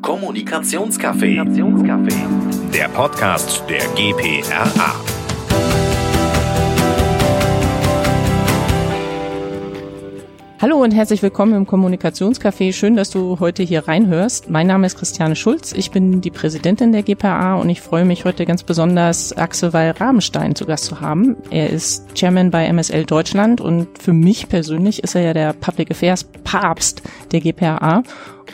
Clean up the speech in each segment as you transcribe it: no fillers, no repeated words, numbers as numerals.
Kommunikationscafé, der Podcast der GPRA. Hallo und herzlich willkommen im Kommunikationscafé. Schön, dass du heute hier reinhörst. Mein Name ist Christiane Schulz. Ich bin die Präsidentin der GPRA und ich freue mich heute ganz besonders, Axel Wallrabenstein zu Gast zu haben. Er ist Chairman bei MSL Deutschland und für mich persönlich ist er ja der Public Affairs Papst der GPRA.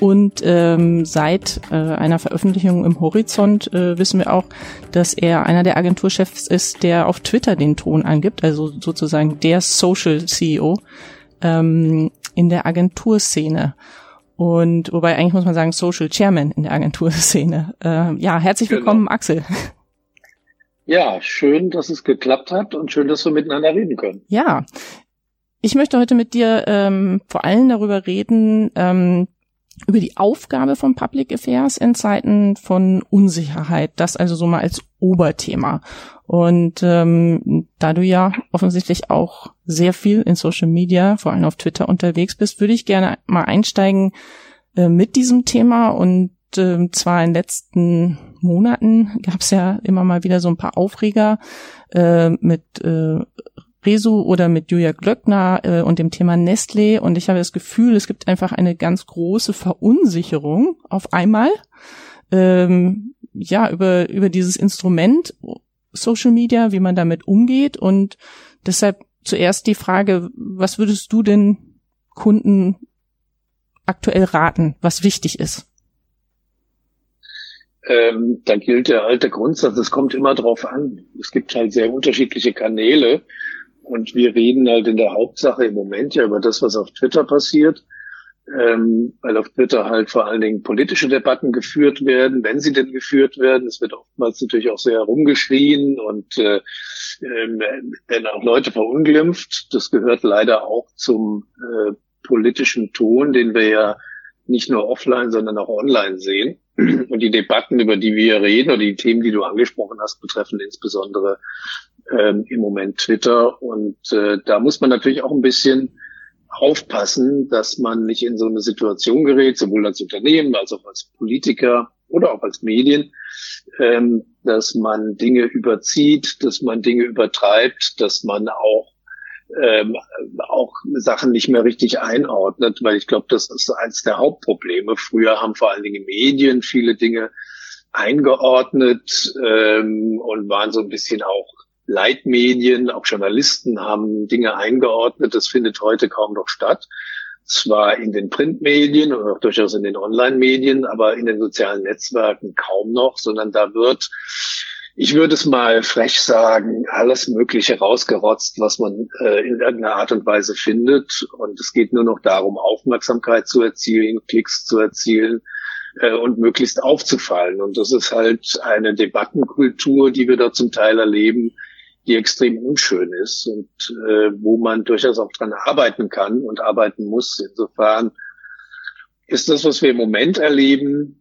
Und seit einer Veröffentlichung im Horizont wissen wir auch, dass er einer der Agenturchefs ist, der auf Twitter den Ton angibt, also sozusagen der Social CEO in der Agenturszene. Und wobei eigentlich muss man sagen, Social Chairman in der Agenturszene. Ja, herzlich willkommen, genau. Axel. Ja, schön, dass es geklappt hat und schön, dass wir miteinander reden können. Ja, ich möchte heute mit dir vor allem darüber reden, über die Aufgabe von Public Affairs in Zeiten von Unsicherheit, das also so mal als Oberthema. Und da du ja offensichtlich auch sehr viel in Social Media, vor allem auf Twitter unterwegs bist, würde ich gerne mal einsteigen mit diesem Thema. Und zwar in den letzten Monaten gab es ja immer mal wieder so ein paar Aufreger mit Rezo oder mit Julia Klöckner und dem Thema Nestlé. Und ich habe das Gefühl, es gibt einfach eine ganz große Verunsicherung auf einmal über dieses Instrument Social Media, wie man damit umgeht. Und deshalb zuerst die Frage, was würdest du den Kunden aktuell raten, was wichtig ist? Da gilt der alte Grundsatz, es kommt immer drauf an. Es gibt halt sehr unterschiedliche Kanäle. Und wir reden halt in der Hauptsache im Moment ja über das, was auf Twitter passiert, weil auf Twitter halt vor allen Dingen politische Debatten geführt werden, wenn sie denn geführt werden. Es wird oftmals natürlich auch sehr herumgeschrien und werden auch Leute verunglimpft. Das gehört leider auch zum politischen Ton, den wir ja nicht nur offline, sondern auch online sehen. Und die Debatten, über die wir reden, oder die Themen, die du angesprochen hast, betreffen insbesondere im Moment Twitter. Und da muss man natürlich auch ein bisschen aufpassen, dass man nicht in so eine Situation gerät, sowohl als Unternehmen als auch als Politiker oder auch als Medien, dass man Dinge überzieht, dass man Dinge übertreibt, dass man auch Sachen nicht mehr richtig einordnet, weil ich glaube, das ist eins der Hauptprobleme. Früher haben vor allen Dingen Medien viele Dinge eingeordnet und waren so ein bisschen auch Leitmedien, auch Journalisten haben Dinge eingeordnet. Das findet heute kaum noch statt. Zwar in den Printmedien oder auch durchaus in den Online-Medien, aber in den sozialen Netzwerken kaum noch, sondern da wird, ich würde es mal frech sagen, alles Mögliche rausgerotzt, was man in irgendeiner Art und Weise findet. Und es geht nur noch darum, Aufmerksamkeit zu erzielen, Klicks zu erzielen und möglichst aufzufallen. Und das ist halt eine Debattenkultur, die wir da zum Teil erleben, die extrem unschön ist und wo man durchaus auch dran arbeiten kann und arbeiten muss. Insofern ist das, was wir im Moment erleben,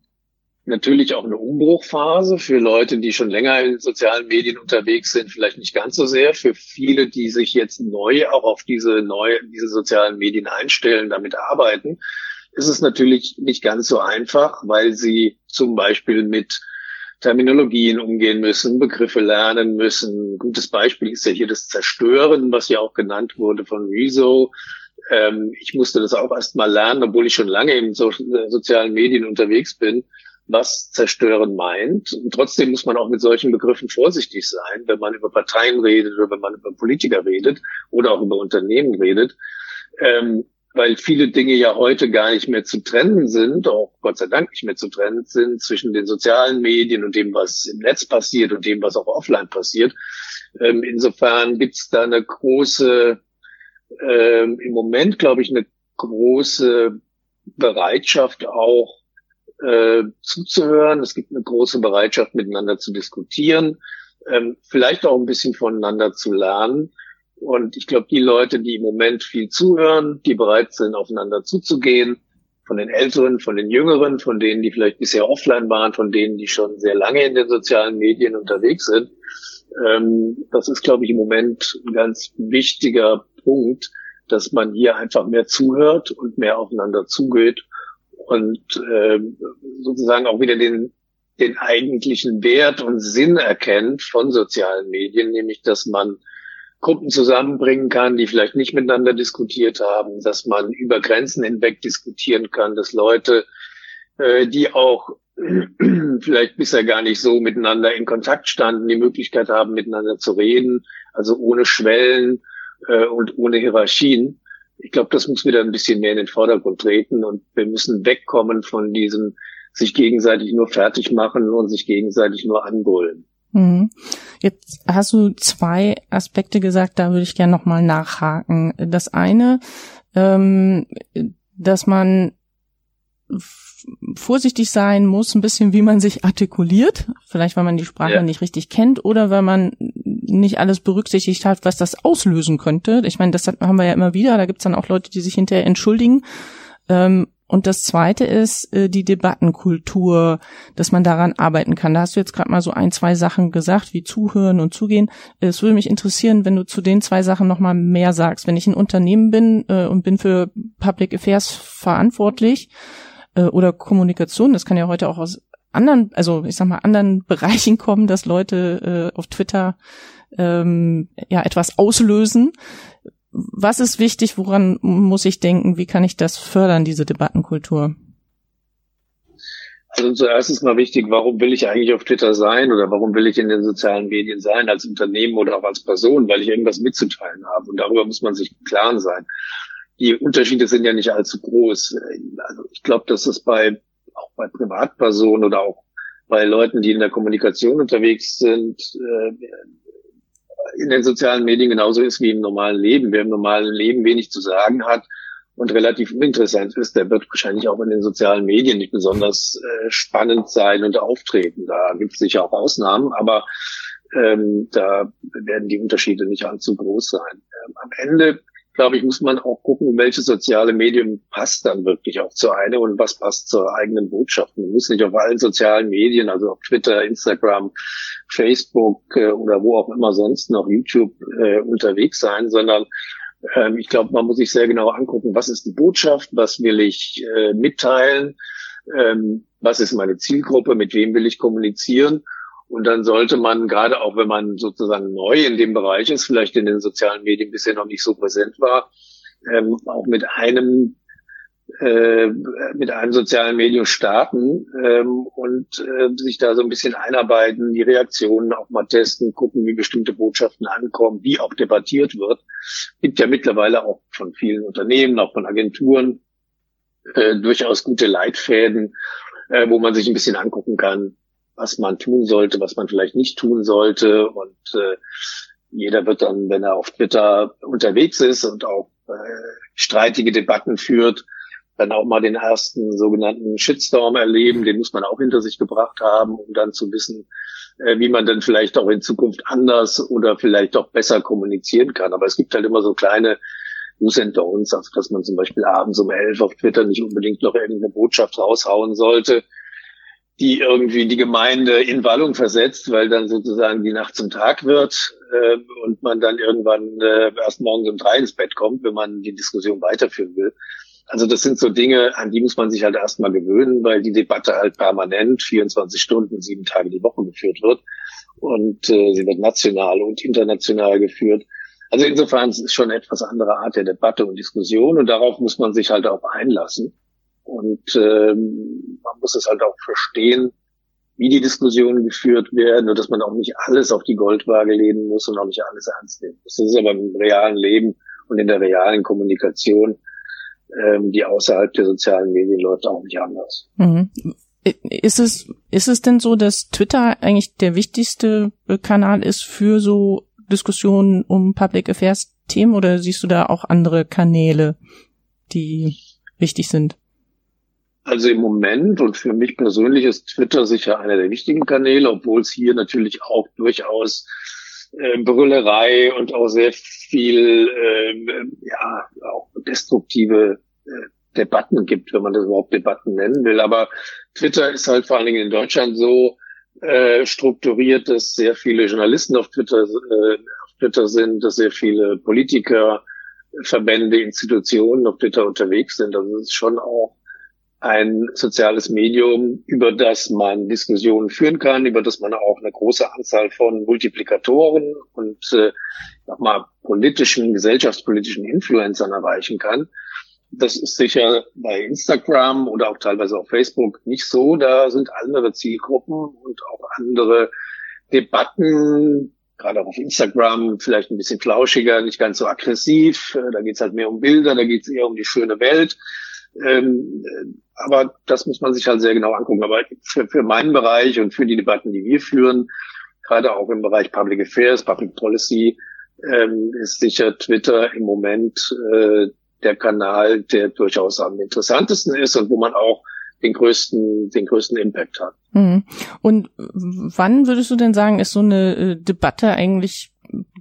natürlich auch eine Umbruchphase für Leute, die schon länger in sozialen Medien unterwegs sind, vielleicht nicht ganz so sehr. Für viele, die sich jetzt neu auch auf diese sozialen Medien einstellen, damit arbeiten, ist es natürlich nicht ganz so einfach, weil sie zum Beispiel mit Terminologien umgehen müssen, Begriffe lernen müssen. Ein gutes Beispiel ist ja hier das Zerstören, was ja auch genannt wurde von Rezo. Ich musste das auch erst mal lernen, obwohl ich schon lange in sozialen Medien unterwegs bin, was Zerstören meint. Und trotzdem muss man auch mit solchen Begriffen vorsichtig sein, wenn man über Parteien redet oder wenn man über Politiker redet oder auch über Unternehmen redet, weil viele Dinge ja heute gar nicht mehr zu trennen sind, auch Gott sei Dank nicht mehr zu trennen sind, zwischen den sozialen Medien und dem, was im Netz passiert und dem, was auch offline passiert. Insofern gibt's da eine große, im Moment, glaube ich, eine große Bereitschaft auch, zuzuhören. Es gibt eine große Bereitschaft, miteinander zu diskutieren, vielleicht auch ein bisschen voneinander zu lernen. Und ich glaube, die Leute, die im Moment viel zuhören, die bereit sind, aufeinander zuzugehen, von den Älteren, von den Jüngeren, von denen, die vielleicht bisher offline waren, von denen, die schon sehr lange in den sozialen Medien unterwegs sind, das ist, glaube ich, im Moment ein ganz wichtiger Punkt, dass man hier einfach mehr zuhört und mehr aufeinander zugeht und sozusagen auch wieder den eigentlichen Wert und Sinn erkennt von sozialen Medien, nämlich dass man Gruppen zusammenbringen kann, die vielleicht nicht miteinander diskutiert haben, dass man über Grenzen hinweg diskutieren kann, dass Leute, die auch vielleicht bisher gar nicht so miteinander in Kontakt standen, die Möglichkeit haben, miteinander zu reden, also ohne Schwellen und ohne Hierarchien. Ich glaube, das muss wieder ein bisschen mehr in den Vordergrund treten und wir müssen wegkommen von diesem sich gegenseitig nur fertig machen und sich gegenseitig nur anbrüllen. Jetzt hast du zwei Aspekte gesagt, da würde ich gerne nochmal nachhaken. Das eine, dass man vorsichtig sein muss, ein bisschen wie man sich artikuliert, vielleicht weil man die Sprache nicht richtig kennt oder weil man nicht alles berücksichtigt hat, was das auslösen könnte. Ich meine, das haben wir ja immer wieder, da gibt's dann auch Leute, die sich hinterher entschuldigen. Und das zweite ist die Debattenkultur, dass man daran arbeiten kann. Da hast du jetzt gerade mal so ein, zwei Sachen gesagt, wie zuhören und zugehen. Es würde mich interessieren, wenn du zu den zwei Sachen nochmal mehr sagst. Wenn ich ein Unternehmen bin und bin für Public Affairs verantwortlich oder Kommunikation, das kann ja heute auch aus anderen, also ich sag mal anderen Bereichen kommen, dass Leute auf Twitter etwas auslösen. Was ist wichtig? Woran muss ich denken? Wie kann ich das fördern, diese Debattenkultur? Also zuerst ist mal wichtig, warum will ich eigentlich auf Twitter sein oder warum will ich in den sozialen Medien sein, als Unternehmen oder auch als Person, weil ich irgendwas mitzuteilen habe. Und darüber muss man sich im Klaren sein. Die Unterschiede sind ja nicht allzu groß. Also ich glaube, dass das auch bei Privatpersonen oder auch bei Leuten, die in der Kommunikation unterwegs sind, in den sozialen Medien genauso ist wie im normalen Leben. Wer im normalen Leben wenig zu sagen hat und relativ uninteressant ist, der wird wahrscheinlich auch in den sozialen Medien nicht besonders spannend sein und auftreten. Da gibt es sicher auch Ausnahmen, aber da werden die Unterschiede nicht allzu groß sein. Am Ende, glaube ich, muss man auch gucken, welches soziale Medium passt dann wirklich auch zu einem und was passt zur eigenen Botschaft. Man muss nicht auf allen sozialen Medien, also auf Twitter, Instagram, Facebook oder wo auch immer sonst noch, YouTube unterwegs sein, sondern ich glaube, man muss sich sehr genau angucken, was ist die Botschaft, was will ich mitteilen, was ist meine Zielgruppe, mit wem will ich kommunizieren. Und dann sollte man, gerade auch wenn man sozusagen neu in dem Bereich ist, vielleicht in den sozialen Medien bisher noch nicht so präsent war, auch mit einem sozialen Medium starten und sich da so ein bisschen einarbeiten, die Reaktionen auch mal testen, gucken, wie bestimmte Botschaften ankommen, wie auch debattiert wird. Gibt ja mittlerweile auch von vielen Unternehmen, auch von Agenturen, durchaus gute Leitfäden, wo man sich ein bisschen angucken kann, was man tun sollte, was man vielleicht nicht tun sollte. Und jeder wird dann, wenn er auf Twitter unterwegs ist und auch streitige Debatten führt, dann auch mal den ersten sogenannten Shitstorm erleben. Den muss man auch hinter sich gebracht haben, um dann zu wissen, wie man dann vielleicht auch in Zukunft anders oder vielleicht auch besser kommunizieren kann. Aber es gibt halt immer so kleine Do's and Don'ts, also dass man zum Beispiel abends um 11 auf Twitter nicht unbedingt noch irgendeine Botschaft raushauen sollte, die irgendwie die Gemeinde in Wallung versetzt, weil dann sozusagen die Nacht zum Tag wird und man dann irgendwann erst morgens um 3 ins Bett kommt, wenn man die Diskussion weiterführen will. Also das sind so Dinge, an die muss man sich halt erstmal gewöhnen, weil die Debatte halt permanent 24 Stunden, 7 Tage die Woche geführt wird und sie wird national und international geführt. Also insofern ist es schon etwas andere Art der Debatte und Diskussion und darauf muss man sich halt auch einlassen. Und man muss es halt auch verstehen, wie die Diskussionen geführt werden und dass man auch nicht alles auf die Goldwaage legen muss und auch nicht alles ernst nehmen muss. Das ist aber im realen Leben und in der realen Kommunikation, die außerhalb der sozialen Medien läuft, auch nicht anders. Mhm. Ist es denn so, dass Twitter eigentlich der wichtigste Kanal ist für so Diskussionen um Public Affairs Themen oder siehst du da auch andere Kanäle, die wichtig sind? Also im Moment und für mich persönlich ist Twitter sicher einer der wichtigen Kanäle, obwohl es hier natürlich auch durchaus Brüllerei und auch sehr viel auch destruktive Debatten gibt, wenn man das überhaupt Debatten nennen will. Aber Twitter ist halt vor allen Dingen in Deutschland so strukturiert, dass sehr viele Journalisten auf Twitter sind, dass sehr viele Politiker, Verbände, Institutionen auf Twitter unterwegs sind. Also es ist schon auch ein soziales Medium, über das man Diskussionen führen kann, über das man auch eine große Anzahl von Multiplikatoren und politischen, gesellschaftspolitischen Influencern erreichen kann. Das ist sicher bei Instagram oder auch teilweise auf Facebook nicht so. Da sind andere Zielgruppen und auch andere Debatten, gerade auch auf Instagram, vielleicht ein bisschen flauschiger, nicht ganz so aggressiv. Da geht es halt mehr um Bilder, da geht es eher um die schöne Welt. Aber das muss man sich halt sehr genau angucken. Aber für meinen Bereich und für die Debatten, die wir führen, gerade auch im Bereich Public Affairs, Public Policy, ist sicher Twitter im Moment der Kanal, der durchaus am interessantesten ist und wo man auch den größten Impact hat. Mhm. Und wann würdest du denn sagen, ist so eine Debatte eigentlich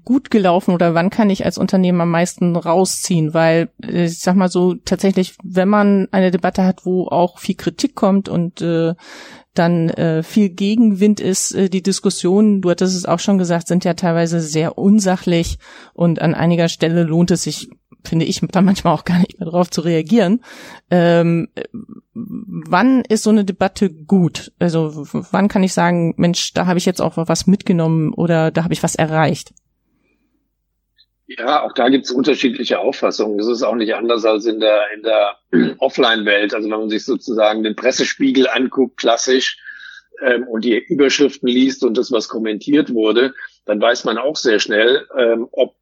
gut gelaufen oder wann kann ich als Unternehmen am meisten rausziehen? Weil ich sag mal so, tatsächlich, wenn man eine Debatte hat, wo auch viel Kritik kommt und dann viel Gegenwind ist, die Diskussionen, du hattest es auch schon gesagt, sind ja teilweise sehr unsachlich und an einiger Stelle lohnt es sich, finde ich, dann manchmal auch gar nicht mehr drauf zu reagieren. Wann ist so eine Debatte gut? Also wann kann ich sagen, Mensch, da habe ich jetzt auch was mitgenommen oder da habe ich was erreicht? Ja, auch da gibt es unterschiedliche Auffassungen. Das ist auch nicht anders als in der Offline-Welt. Also wenn man sich sozusagen den Pressespiegel anguckt, klassisch, und die Überschriften liest und das, was kommentiert wurde, dann weiß man auch sehr schnell, ob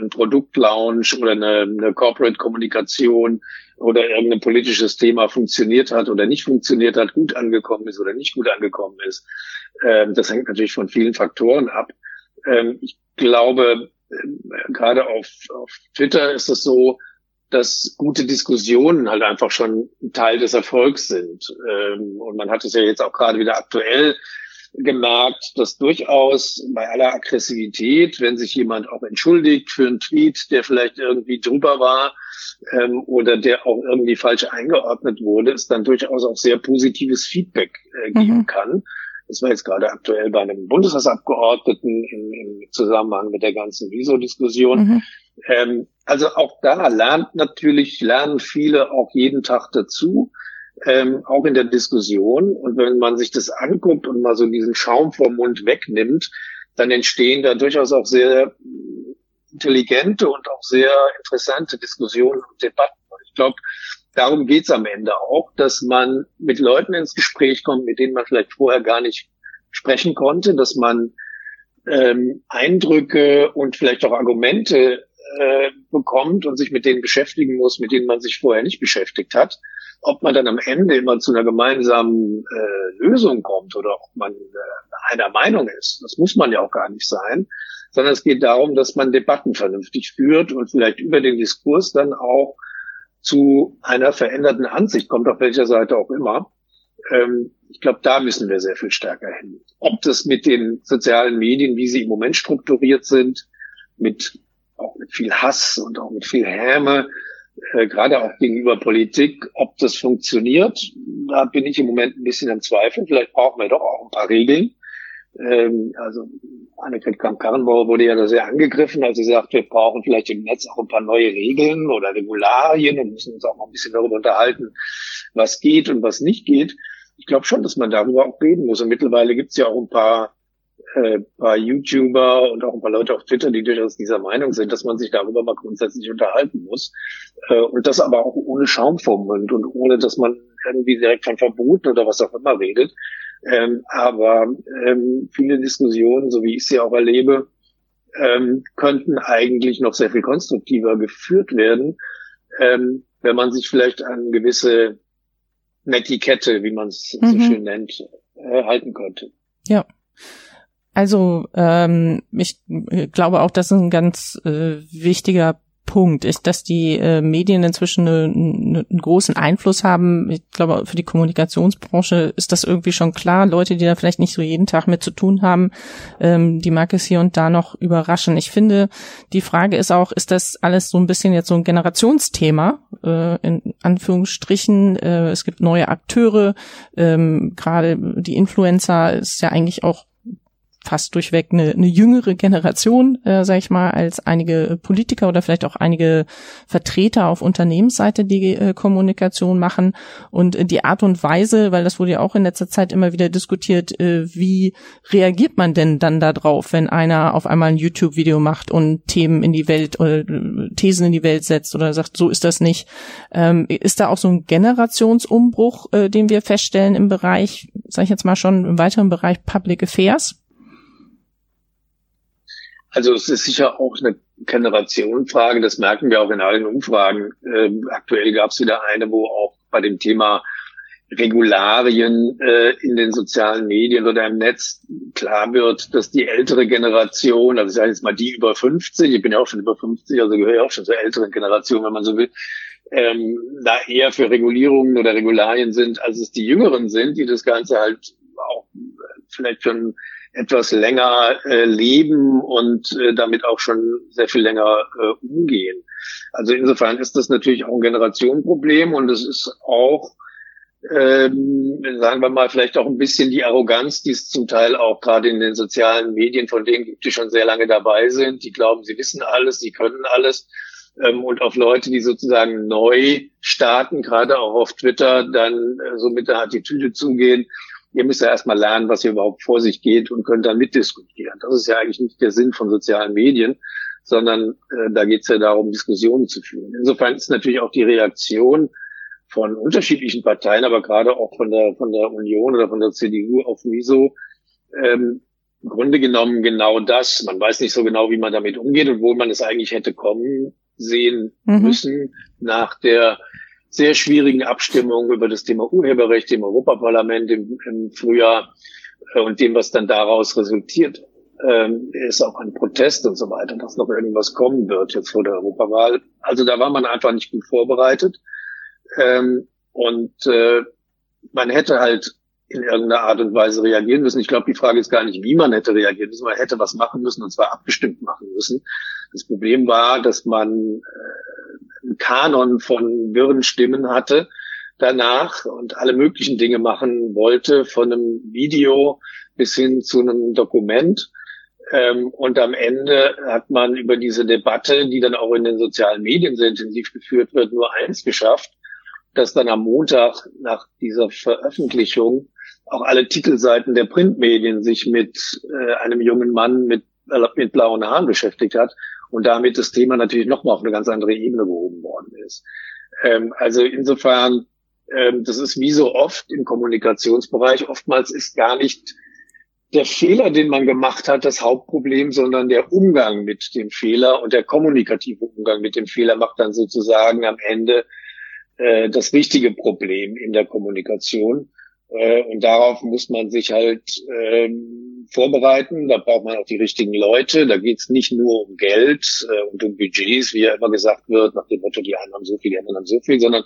ein Produktlaunch oder eine Corporate-Kommunikation oder irgendein politisches Thema funktioniert hat oder nicht funktioniert hat, gut angekommen ist oder nicht gut angekommen ist. Das hängt natürlich von vielen Faktoren ab. Ich glaube, gerade auf Twitter ist es so, dass gute Diskussionen halt einfach schon Teil des Erfolgs sind. Und man hat es ja jetzt auch gerade wieder aktuell gemerkt, dass durchaus bei aller Aggressivität, wenn sich jemand auch entschuldigt für einen Tweet, der vielleicht irgendwie drüber war oder der auch irgendwie falsch eingeordnet wurde, es dann durchaus auch sehr positives Feedback geben kann. Das war jetzt gerade aktuell bei einem Bundestagsabgeordneten im Zusammenhang mit der ganzen Rezo-Diskussion. Also auch da lernen viele auch jeden Tag dazu, auch in der Diskussion. Und wenn man sich das anguckt und mal so diesen Schaum vom Mund wegnimmt, dann entstehen da durchaus auch sehr intelligente und auch sehr interessante Diskussionen und Debatten. Und ich glaube, darum geht's am Ende auch, dass man mit Leuten ins Gespräch kommt, mit denen man vielleicht vorher gar nicht sprechen konnte, dass man Eindrücke und vielleicht auch Argumente bekommt und sich mit denen beschäftigen muss, mit denen man sich vorher nicht beschäftigt hat. Ob man dann am Ende immer zu einer gemeinsamen Lösung kommt oder ob man einer Meinung ist, das muss man ja auch gar nicht sein, sondern es geht darum, dass man Debatten vernünftig führt und vielleicht über den Diskurs dann auch zu einer veränderten Ansicht kommt, auf welcher Seite auch immer. Ich glaube, da müssen wir sehr viel stärker hin. Ob das mit den sozialen Medien, wie sie im Moment strukturiert sind, auch mit viel Hass und auch mit viel Häme, gerade auch gegenüber Politik, ob das funktioniert, da bin ich im Moment ein bisschen am Zweifeln. Vielleicht brauchen wir doch auch ein paar Regeln. Also Annegret Kramp-Karrenbauer wurde ja da sehr angegriffen, als sie sagt, wir brauchen vielleicht im Netz auch ein paar neue Regeln oder Regularien und müssen uns auch mal ein bisschen darüber unterhalten, was geht und was nicht geht. Ich glaube schon, dass man darüber auch reden muss. Und mittlerweile gibt es ja auch ein paar YouTuber und auch ein paar Leute auf Twitter, die durchaus dieser Meinung sind, dass man sich darüber mal grundsätzlich unterhalten muss. Und das aber auch ohne Schaum vom Mund und ohne, dass man irgendwie direkt von Verboten oder was auch immer redet. Aber viele Diskussionen, so wie ich sie auch erlebe, könnten eigentlich noch sehr viel konstruktiver geführt werden, wenn man sich vielleicht an gewisse Netiquette, wie man es so schön nennt, halten könnte. Ja. Also ich glaube auch, das ist ein ganz wichtiger Punkt, ist, dass die Medien inzwischen einen großen Einfluss haben. Ich glaube, für die Kommunikationsbranche ist das irgendwie schon klar. Leute, die da vielleicht nicht so jeden Tag mit zu tun haben, die mag es hier und da noch überraschen. Ich finde, die Frage ist auch, ist das alles so ein bisschen jetzt so ein Generationsthema, in Anführungsstrichen. Es gibt neue Akteure, gerade die Influencer ist ja eigentlich auch fast durchweg eine jüngere Generation, sage ich mal, als einige Politiker oder vielleicht auch einige Vertreter auf Unternehmensseite die Kommunikation machen. Und die Art und Weise, weil das wurde ja auch in letzter Zeit immer wieder diskutiert, wie reagiert man denn dann darauf, wenn einer auf einmal ein YouTube-Video macht und Themen in die Welt oder Thesen in die Welt setzt oder sagt, so ist das nicht. Ist da auch so ein Generationsumbruch, den wir feststellen im Bereich, sage ich jetzt mal schon, im weiteren Bereich Public Affairs? Also es ist sicher auch eine Generationenfrage, das merken wir auch in allen Umfragen. Aktuell gab es wieder eine, wo auch bei dem Thema Regularien in den sozialen Medien oder im Netz klar wird, dass die ältere Generation, also ich sage jetzt mal die über 50, ich bin ja auch schon über 50, also gehöre ja auch schon zur älteren Generation, wenn man so will, da eher für Regulierungen oder Regularien sind, als es die Jüngeren sind, die das Ganze halt auch vielleicht schon etwas länger leben und damit auch schon sehr viel länger umgehen. Also insofern ist das natürlich auch ein Generationenproblem und es ist auch, sagen wir mal, vielleicht auch ein bisschen die Arroganz, die es zum Teil auch gerade in den sozialen Medien von denen gibt, die schon sehr lange dabei sind, die glauben, sie wissen alles, sie können alles. Und auf Leute, die sozusagen neu starten, gerade auch auf Twitter, dann so mit der Attitüde zugehen, ihr müsst ja erstmal lernen, was hier überhaupt vor sich geht und könnt dann mitdiskutieren. Das ist ja eigentlich nicht der Sinn von sozialen Medien, sondern da geht es ja darum, Diskussionen zu führen. Insofern ist natürlich auch die Reaktion von unterschiedlichen Parteien, aber gerade auch von der Union oder von der CDU auf Rezo, im Grunde genommen genau das. Man weiß nicht so genau, wie man damit umgeht und wo man es eigentlich hätte kommen sehen müssen nach der sehr schwierigen Abstimmung über das Thema Urheberrecht im Europaparlament im Frühjahr und dem, was dann daraus resultiert, ist auch ein Protest und so weiter, dass noch irgendwas kommen wird jetzt vor der Europawahl. Also da war man einfach nicht gut vorbereitet und man hätte halt in irgendeiner Art und Weise reagieren müssen. Ich glaube, die Frage ist gar nicht, wie man hätte reagieren müssen. Man hätte was machen müssen und zwar abgestimmt machen müssen. Das Problem war, dass man einen Kanon von wirren Stimmen hatte danach und alle möglichen Dinge machen wollte, von einem Video bis hin zu einem Dokument. Und am Ende hat man über diese Debatte, die dann auch in den sozialen Medien sehr intensiv geführt wird, nur eins geschafft, dass dann am Montag nach dieser Veröffentlichung auch alle Titelseiten der Printmedien sich mit einem jungen Mann mit blauen Haaren beschäftigt hat und damit das Thema natürlich nochmal auf eine ganz andere Ebene gehoben worden ist. Also insofern, das ist wie so oft im Kommunikationsbereich, oftmals ist gar nicht der Fehler, den man gemacht hat, das Hauptproblem, sondern der Umgang mit dem Fehler und der kommunikative Umgang mit dem Fehler macht dann sozusagen am Ende das richtige Problem in der Kommunikation. Und darauf muss man sich halt vorbereiten. Da braucht man auch die richtigen Leute. Da geht es nicht nur um Geld und um Budgets, wie ja immer gesagt wird, nach dem Motto, die einen haben so viel, die anderen haben so viel, sondern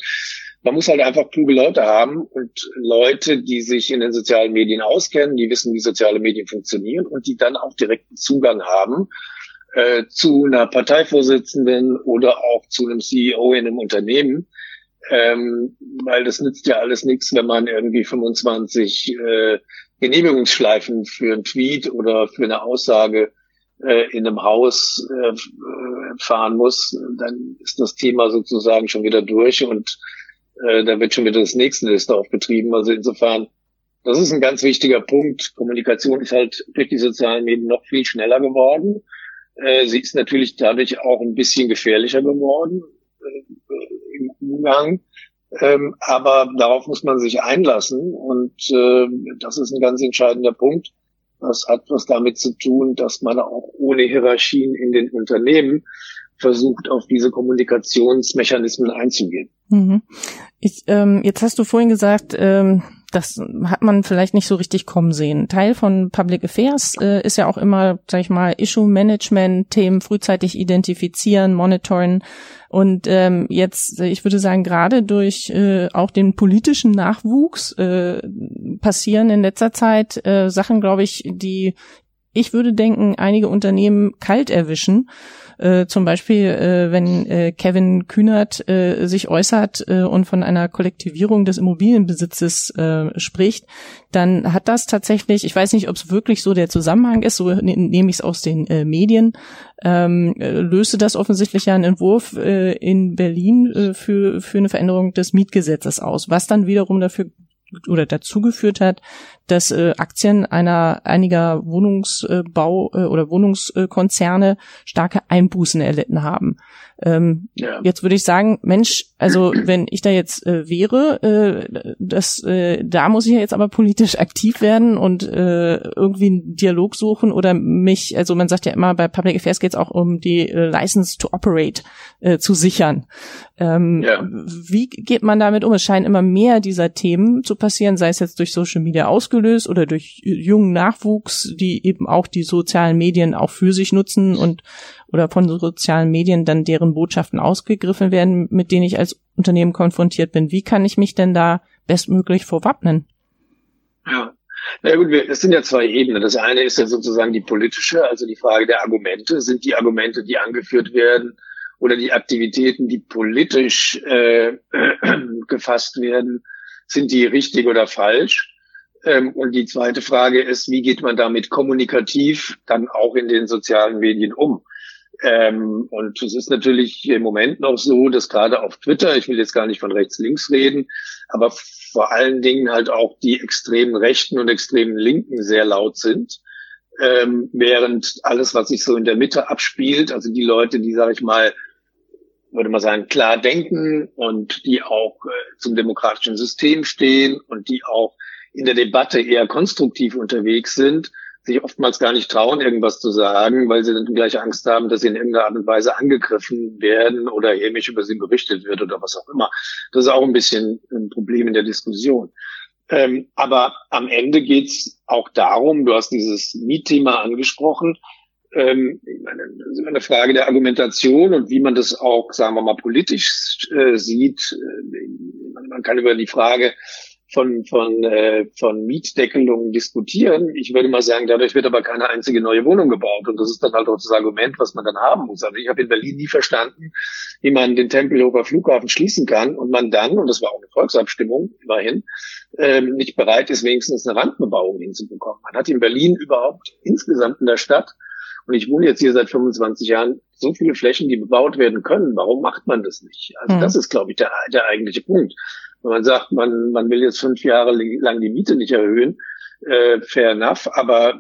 man muss halt einfach kluge Leute haben und Leute, die sich in den sozialen Medien auskennen, die wissen, wie soziale Medien funktionieren und die dann auch direkten Zugang haben zu einer Parteivorsitzenden oder auch zu einem CEO in einem Unternehmen. Weil das nützt ja alles nichts, wenn man irgendwie 25 Genehmigungsschleifen für einen Tweet oder für eine Aussage in einem Haus fahren muss, dann ist das Thema sozusagen schon wieder durch und da wird schon wieder das nächste Liste aufgetrieben. Also insofern, das ist ein ganz wichtiger Punkt. Kommunikation ist halt durch die sozialen Medien noch viel schneller geworden. Sie ist natürlich dadurch auch ein bisschen gefährlicher geworden im Umgang, aber darauf muss man sich einlassen und das ist ein ganz entscheidender Punkt. Das hat was damit zu tun, dass man auch ohne Hierarchien in den Unternehmen versucht, auf diese Kommunikationsmechanismen einzugehen. Mhm. Jetzt hast du vorhin gesagt, das hat man vielleicht nicht so richtig kommen sehen. Teil von Public Affairs ist ja auch immer, sag ich mal, Issue-Management, Themen frühzeitig identifizieren, monitoren. Und jetzt, ich würde sagen, gerade durch auch den politischen Nachwuchs passieren in letzter Zeit Sachen, glaube ich, die Ich würde denken, einige Unternehmen kalt erwischen. Zum Beispiel, wenn Kevin Kühnert sich äußert und von einer Kollektivierung des Immobilienbesitzes spricht, dann hat das tatsächlich, ich weiß nicht, ob es wirklich so der Zusammenhang ist, so nehme ich es aus den Medien, löste das offensichtlich ja einen Entwurf in Berlin für eine Veränderung des Mietgesetzes aus, was dann wiederum dafür oder dazu geführt hat, dass Aktien einiger Wohnungsbau- oder Wohnungskonzerne starke Einbußen erlitten haben. Jetzt würde ich sagen, Mensch, also wenn ich da jetzt wäre, da muss ich ja jetzt aber politisch aktiv werden und irgendwie einen Dialog suchen oder mich, also man sagt ja immer, bei Public Affairs geht es auch um die License to Operate zu sichern. Wie geht man damit um? Es scheinen immer mehr dieser Themen zu passieren, sei es jetzt durch Social Media ausgelöst oder durch jungen Nachwuchs, die eben auch die sozialen Medien auch für sich nutzen und oder von sozialen Medien dann deren Botschaften ausgegriffen werden, mit denen ich als Unternehmen konfrontiert bin. Wie kann ich mich denn da bestmöglich vorwappnen? Ja, na gut, es sind ja zwei Ebenen. Das eine ist ja sozusagen die politische, also die Frage der Argumente. Sind die Argumente, die angeführt werden oder die Aktivitäten, die politisch gefasst werden, sind die richtig oder falsch? Und die zweite Frage ist, wie geht man damit kommunikativ dann auch in den sozialen Medien um? Und es ist natürlich im Moment noch so, dass gerade auf Twitter, ich will jetzt gar nicht von rechts links reden, aber vor allen Dingen halt auch die extremen Rechten und extremen Linken sehr laut sind, während alles, was sich so in der Mitte abspielt, also die Leute, die, sage ich mal, würde man sagen, klar denken und die auch zum demokratischen System stehen und die auch in der Debatte eher konstruktiv unterwegs sind, sich oftmals gar nicht trauen, irgendwas zu sagen, weil sie dann gleich Angst haben, dass sie in irgendeiner Art und Weise angegriffen werden oder hämisch über sie berichtet wird oder was auch immer. Das ist auch ein bisschen ein Problem in der Diskussion. Aber am Ende geht's auch darum, du hast dieses Mietthema angesprochen, das ist immer eine Frage der Argumentation und wie man das auch, sagen wir mal, politisch sieht. Man kann über die Frage von Mietdeckelungen diskutieren. Ich würde mal sagen, dadurch wird aber keine einzige neue Wohnung gebaut. Und das ist dann halt auch das Argument, was man dann haben muss. Also ich habe in Berlin nie verstanden, wie man den Tempelhofer Flughafen schließen kann und man dann, und das war auch eine Volksabstimmung immerhin, nicht bereit ist, wenigstens eine Randbebauung hinzubekommen. Man hat in Berlin überhaupt insgesamt in der Stadt, und ich wohne jetzt hier seit 25 Jahren, so viele Flächen, die bebaut werden können. Warum macht man das nicht? Also das ist, glaube ich, der eigentliche Punkt. Wenn man sagt, man will jetzt 5 Jahre lang die Miete nicht erhöhen, fair enough, aber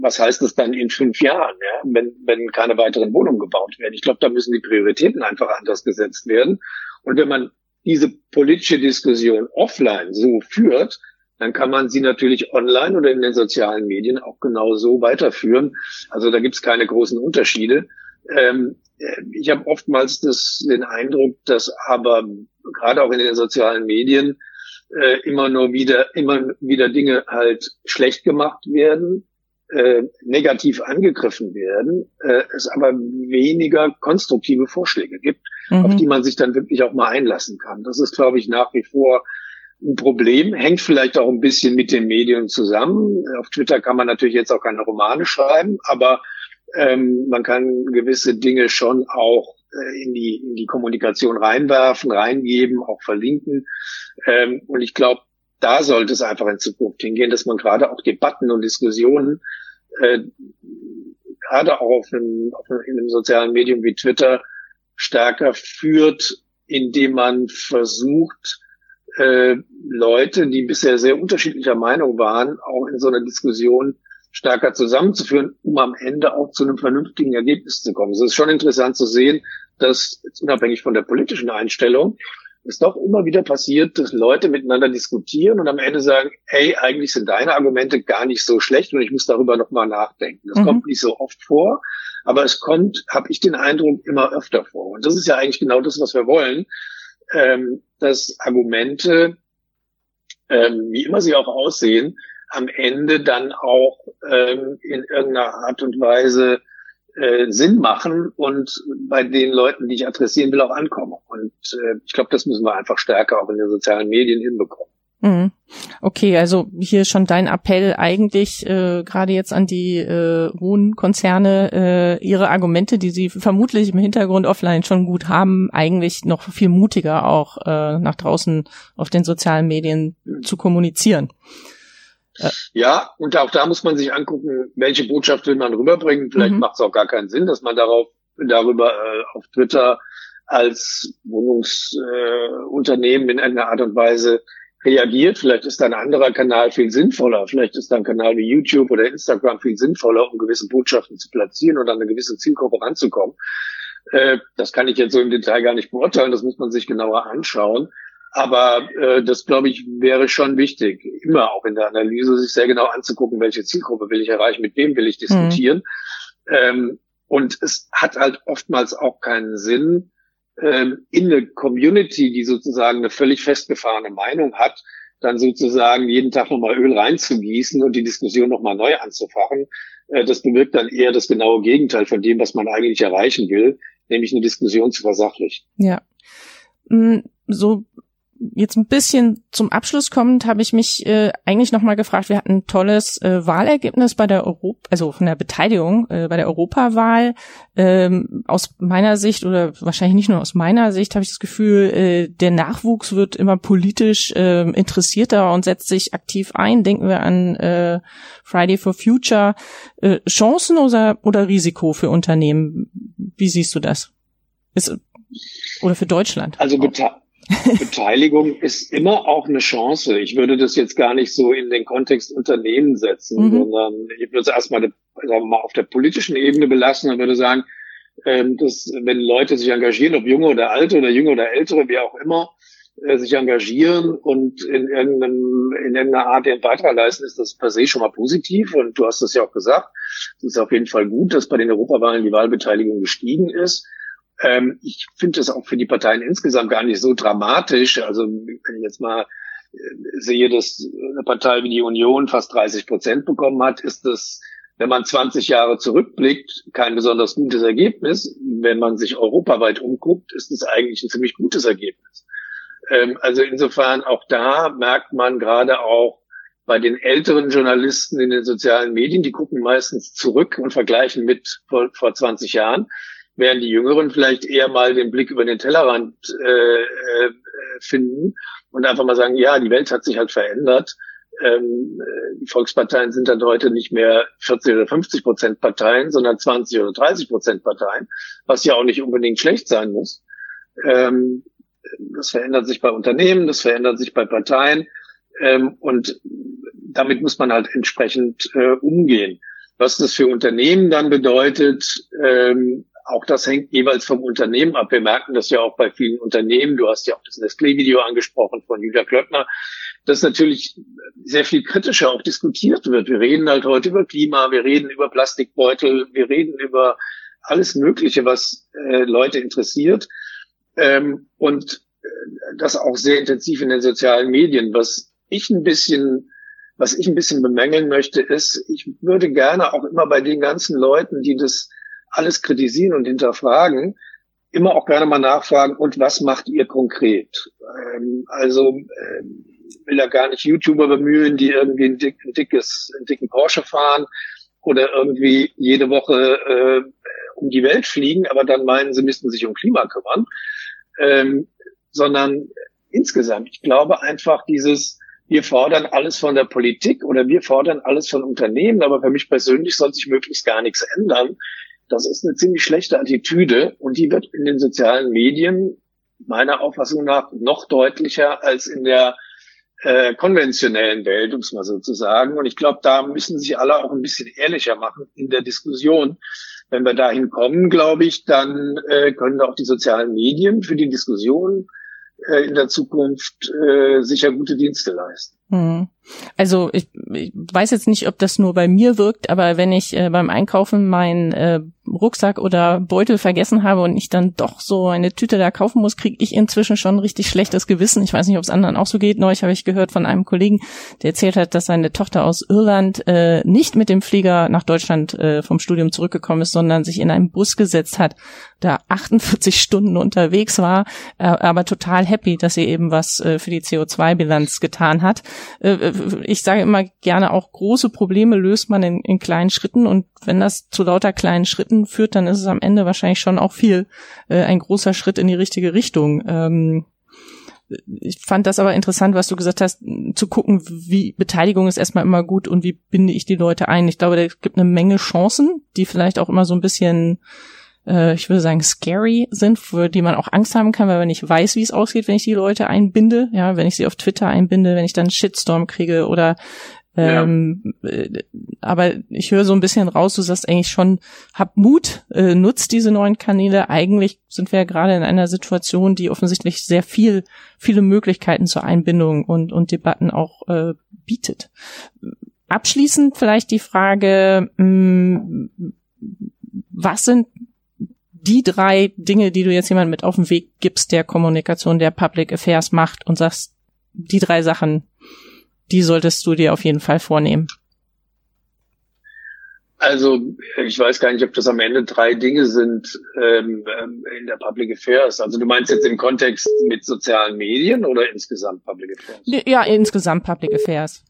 was heißt das dann in 5 Jahren, ja? wenn keine weiteren Wohnungen gebaut werden? Ich glaube, da müssen die Prioritäten einfach anders gesetzt werden. Und wenn man diese politische Diskussion offline so führt, dann kann man sie natürlich online oder in den sozialen Medien auch genau so weiterführen. Also da gibt es keine großen Unterschiede. Ich habe oftmals den Eindruck, dass aber gerade auch in den sozialen Medien immer wieder Dinge halt schlecht gemacht werden, negativ angegriffen werden, es aber weniger konstruktive Vorschläge gibt, auf die man sich dann wirklich auch mal einlassen kann. Das ist, glaube ich, nach wie vor ein Problem, hängt vielleicht auch ein bisschen mit den Medien zusammen. Auf Twitter kann man natürlich jetzt auch keine Romane schreiben, aber man kann gewisse Dinge schon auch in die Kommunikation reinwerfen, reingeben, auch verlinken. Und ich glaube, da sollte es einfach in Zukunft hingehen, dass man gerade auch Debatten und Diskussionen, gerade auch in einem sozialen Medium wie Twitter, stärker führt, indem man versucht, Leute, die bisher sehr unterschiedlicher Meinung waren, auch in so einer Diskussion stärker zusammenzuführen, um am Ende auch zu einem vernünftigen Ergebnis zu kommen. Es ist schon interessant zu sehen, dass unabhängig von der politischen Einstellung es doch immer wieder passiert, dass Leute miteinander diskutieren und am Ende sagen, hey, eigentlich sind deine Argumente gar nicht so schlecht und ich muss darüber nochmal nachdenken. Das kommt nicht so oft vor, aber es kommt, habe ich den Eindruck, immer öfter vor. Und das ist ja eigentlich genau das, was wir wollen, dass Argumente, wie immer sie auch aussehen, am Ende dann auch in irgendeiner Art und Weise Sinn machen und bei den Leuten, die ich adressieren will, auch ankommen. Und ich glaube, das müssen wir einfach stärker auch in den sozialen Medien hinbekommen. Okay, also hier schon dein Appell eigentlich gerade jetzt an die hohen Konzerne, ihre Argumente, die sie vermutlich im Hintergrund offline schon gut haben, eigentlich noch viel mutiger auch nach draußen auf den sozialen Medien zu kommunizieren. Ja, und auch da muss man sich angucken, welche Botschaft will man rüberbringen. Vielleicht macht es auch gar keinen Sinn, dass man darüber auf Twitter als Wohnungsunternehmen in einer Art und Weise reagiert. Vielleicht ist da ein anderer Kanal viel sinnvoller. Vielleicht ist da ein Kanal wie YouTube oder Instagram viel sinnvoller, um gewisse Botschaften zu platzieren und an eine gewisse Zielgruppe ranzukommen. Das kann ich jetzt so im Detail gar nicht beurteilen. Das muss man sich genauer anschauen. Aber das, glaube ich, wäre schon wichtig, immer auch in der Analyse sich sehr genau anzugucken, welche Zielgruppe will ich erreichen, mit wem will ich diskutieren. Und es hat halt oftmals auch keinen Sinn, in eine Community, die sozusagen eine völlig festgefahrene Meinung hat, dann sozusagen jeden Tag nochmal Öl reinzugießen und die Diskussion nochmal neu anzufachen. Das bewirkt dann eher das genaue Gegenteil von dem, was man eigentlich erreichen will, nämlich eine Diskussion zu versachlichen. Ja, so jetzt ein bisschen zum Abschluss kommend habe ich mich eigentlich nochmal gefragt, wir hatten ein tolles Wahlergebnis bei der von der Beteiligung bei der Europawahl. Aus meiner Sicht oder wahrscheinlich nicht nur aus meiner Sicht habe ich das Gefühl, der Nachwuchs wird immer politisch interessierter und setzt sich aktiv ein. Denken wir an Fridays for Future. Chancen oder Risiko für Unternehmen? Wie siehst du das? Oder für Deutschland? Also Beteiligung ist immer auch eine Chance. Ich würde das jetzt gar nicht so in den Kontext Unternehmen setzen, sondern ich würde es erstmal, sagen wir mal, auf der politischen Ebene belassen und würde sagen, dass wenn Leute sich engagieren, ob junge oder alte oder junge oder ältere, wie auch immer, sich engagieren und in irgendeiner Art ihren Beitrag leisten, ist das per se schon mal positiv. Und du hast das ja auch gesagt, es ist auf jeden Fall gut, dass bei den Europawahlen die Wahlbeteiligung gestiegen ist. Ich finde das auch für die Parteien insgesamt gar nicht so dramatisch. Also wenn ich jetzt mal sehe, dass eine Partei wie die Union fast 30% bekommen hat, ist das, wenn man 20 Jahre zurückblickt, kein besonders gutes Ergebnis. Wenn man sich europaweit umguckt, ist es eigentlich ein ziemlich gutes Ergebnis. Also insofern auch da merkt man gerade auch bei den älteren Journalisten in den sozialen Medien, die gucken meistens zurück und vergleichen mit vor 20 Jahren. Während die Jüngeren vielleicht eher mal den Blick über den Tellerrand finden und einfach mal sagen, ja, die Welt hat sich halt verändert. Die Volksparteien sind dann heute nicht mehr 40 oder 50% Parteien, sondern 20 oder 30% Parteien, was ja auch nicht unbedingt schlecht sein muss. Das verändert sich bei Unternehmen, das verändert sich bei Parteien und damit muss man halt entsprechend umgehen. Was das für Unternehmen dann bedeutet, auch das hängt jeweils vom Unternehmen ab. Wir merken das ja auch bei vielen Unternehmen. Du hast ja auch das Nestlé-Video angesprochen von Julia Klöckner, dass natürlich sehr viel kritischer auch diskutiert wird. Wir reden halt heute über Klima, wir reden über Plastikbeutel, wir reden über alles Mögliche, was Leute interessiert. Und das auch sehr intensiv in den sozialen Medien. Was ich ein bisschen bemängeln möchte, ist, ich würde gerne auch immer bei den ganzen Leuten, die das alles kritisieren und hinterfragen, immer auch gerne mal nachfragen, und was macht ihr konkret? Ich will ja gar nicht YouTuber bemühen, die irgendwie einen dicken Porsche fahren oder irgendwie jede Woche um die Welt fliegen, aber dann meinen, sie müssten sich um Klima kümmern. Sondern insgesamt, ich glaube einfach wir fordern alles von der Politik oder wir fordern alles von Unternehmen, aber für mich persönlich soll sich möglichst gar nichts ändern. Das ist eine ziemlich schlechte Attitüde und die wird in den sozialen Medien meiner Auffassung nach noch deutlicher als in der konventionellen Welt, um es mal so zu sagen. Und ich glaube, da müssen sich alle auch ein bisschen ehrlicher machen in der Diskussion. Wenn wir dahin kommen, glaube ich, dann können auch die sozialen Medien für die Diskussion in der Zukunft sicher gute Dienste leisten. Also ich weiß jetzt nicht, ob das nur bei mir wirkt, aber wenn ich beim Einkaufen meinen Rucksack oder Beutel vergessen habe und ich dann doch so eine Tüte da kaufen muss, kriege ich inzwischen schon ein richtig schlechtes Gewissen. Ich weiß nicht, ob es anderen auch so geht. Neulich habe ich gehört von einem Kollegen, der erzählt hat, dass seine Tochter aus Irland nicht mit dem Flieger nach Deutschland vom Studium zurückgekommen ist, sondern sich in einen Bus gesetzt hat, da 48 Stunden unterwegs war, aber total happy, dass sie eben was für die CO2-Bilanz getan hat. Ich sage immer gerne auch, große Probleme löst man in kleinen Schritten, und wenn das zu lauter kleinen Schritten führt, dann ist es am Ende wahrscheinlich schon auch viel ein großer Schritt in die richtige Richtung. Ich fand das aber interessant, was du gesagt hast, zu gucken, wie Beteiligung ist erstmal immer gut und wie binde ich die Leute ein. Ich glaube, da gibt eine Menge Chancen, die vielleicht auch immer so ein bisschen, ich würde sagen, scary sind, für die man auch Angst haben kann, weil man nicht weiß, wie es ausgeht, wenn ich die Leute einbinde, ja, wenn ich sie auf Twitter einbinde, wenn ich dann einen Shitstorm kriege oder aber ich höre so ein bisschen raus, du sagst eigentlich schon, hab Mut, nutzt diese neuen Kanäle. Eigentlich sind wir ja gerade in einer Situation, die offensichtlich sehr viele Möglichkeiten zur Einbindung und Debatten auch bietet. Abschließend vielleicht die Frage, was sind die drei Dinge, die du jetzt jemandem mit auf den Weg gibst, der Kommunikation, der Public Affairs macht, und sagst, die drei Sachen, die solltest du dir auf jeden Fall vornehmen? Also ich weiß gar nicht, ob das am Ende drei Dinge sind in der Public Affairs. Also du meinst jetzt im Kontext mit sozialen Medien oder insgesamt Public Affairs? Ja, insgesamt Public Affairs.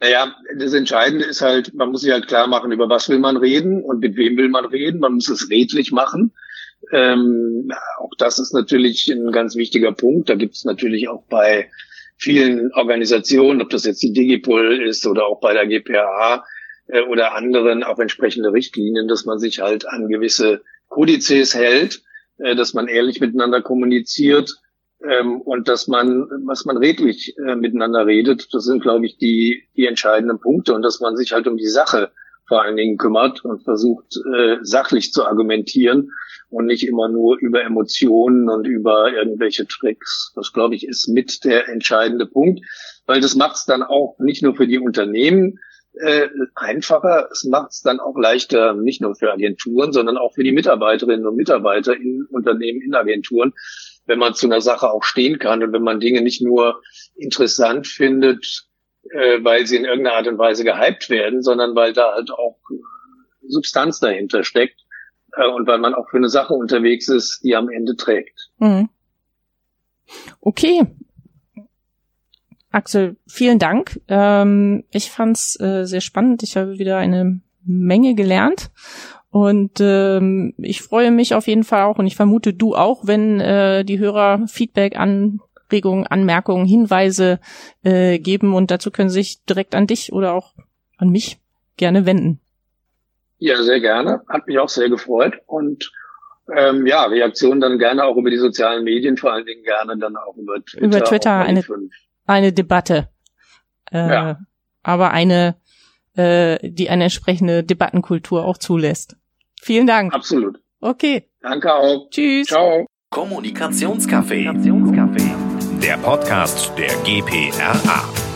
Naja, das Entscheidende ist halt, man muss sich halt klar machen, über was will man reden und mit wem will man reden. Man muss es redlich machen. Auch das ist natürlich ein ganz wichtiger Punkt. Da gibt es natürlich auch bei vielen Organisationen, ob das jetzt die DGPOL ist oder auch bei der GPRA oder anderen, auch entsprechende Richtlinien, dass man sich halt an gewisse Kodizes hält, dass man ehrlich miteinander kommuniziert und dass man, was man redlich miteinander redet. Das sind, glaube ich, die entscheidenden Punkte, und dass man sich halt um die Sache vor allen Dingen kümmert und versucht, sachlich zu argumentieren und nicht immer nur über Emotionen und über irgendwelche Tricks. Das, glaube ich, ist mit der entscheidende Punkt, weil das macht es dann auch nicht nur für die Unternehmen einfacher, es macht es dann auch leichter, nicht nur für Agenturen, sondern auch für die Mitarbeiterinnen und Mitarbeiter in Unternehmen, in Agenturen, wenn man zu einer Sache auch stehen kann und wenn man Dinge nicht nur interessant findet, weil sie in irgendeiner Art und Weise gehypt werden, sondern weil da halt auch Substanz dahinter steckt und weil man auch für eine Sache unterwegs ist, die am Ende trägt. Okay. Axel, vielen Dank. Ich fand's sehr spannend. Ich habe wieder eine Menge gelernt. Und ich freue mich auf jeden Fall auch, und ich vermute du auch, wenn die Hörer Feedback, Anregungen, Anmerkungen, Hinweise geben, und dazu können sie sich direkt an dich oder auch an mich gerne wenden. Ja, sehr gerne. Hat mich auch sehr gefreut, und ja, Reaktionen dann gerne auch über die sozialen Medien, vor allen Dingen gerne dann auch über Twitter. Über Twitter eine Debatte, ja. Aber eine, die eine entsprechende Debattenkultur auch zulässt. Vielen Dank. Absolut. Okay. Danke auch. Tschüss. Ciao. Kommunikationscafé. Der Podcast der GPRA.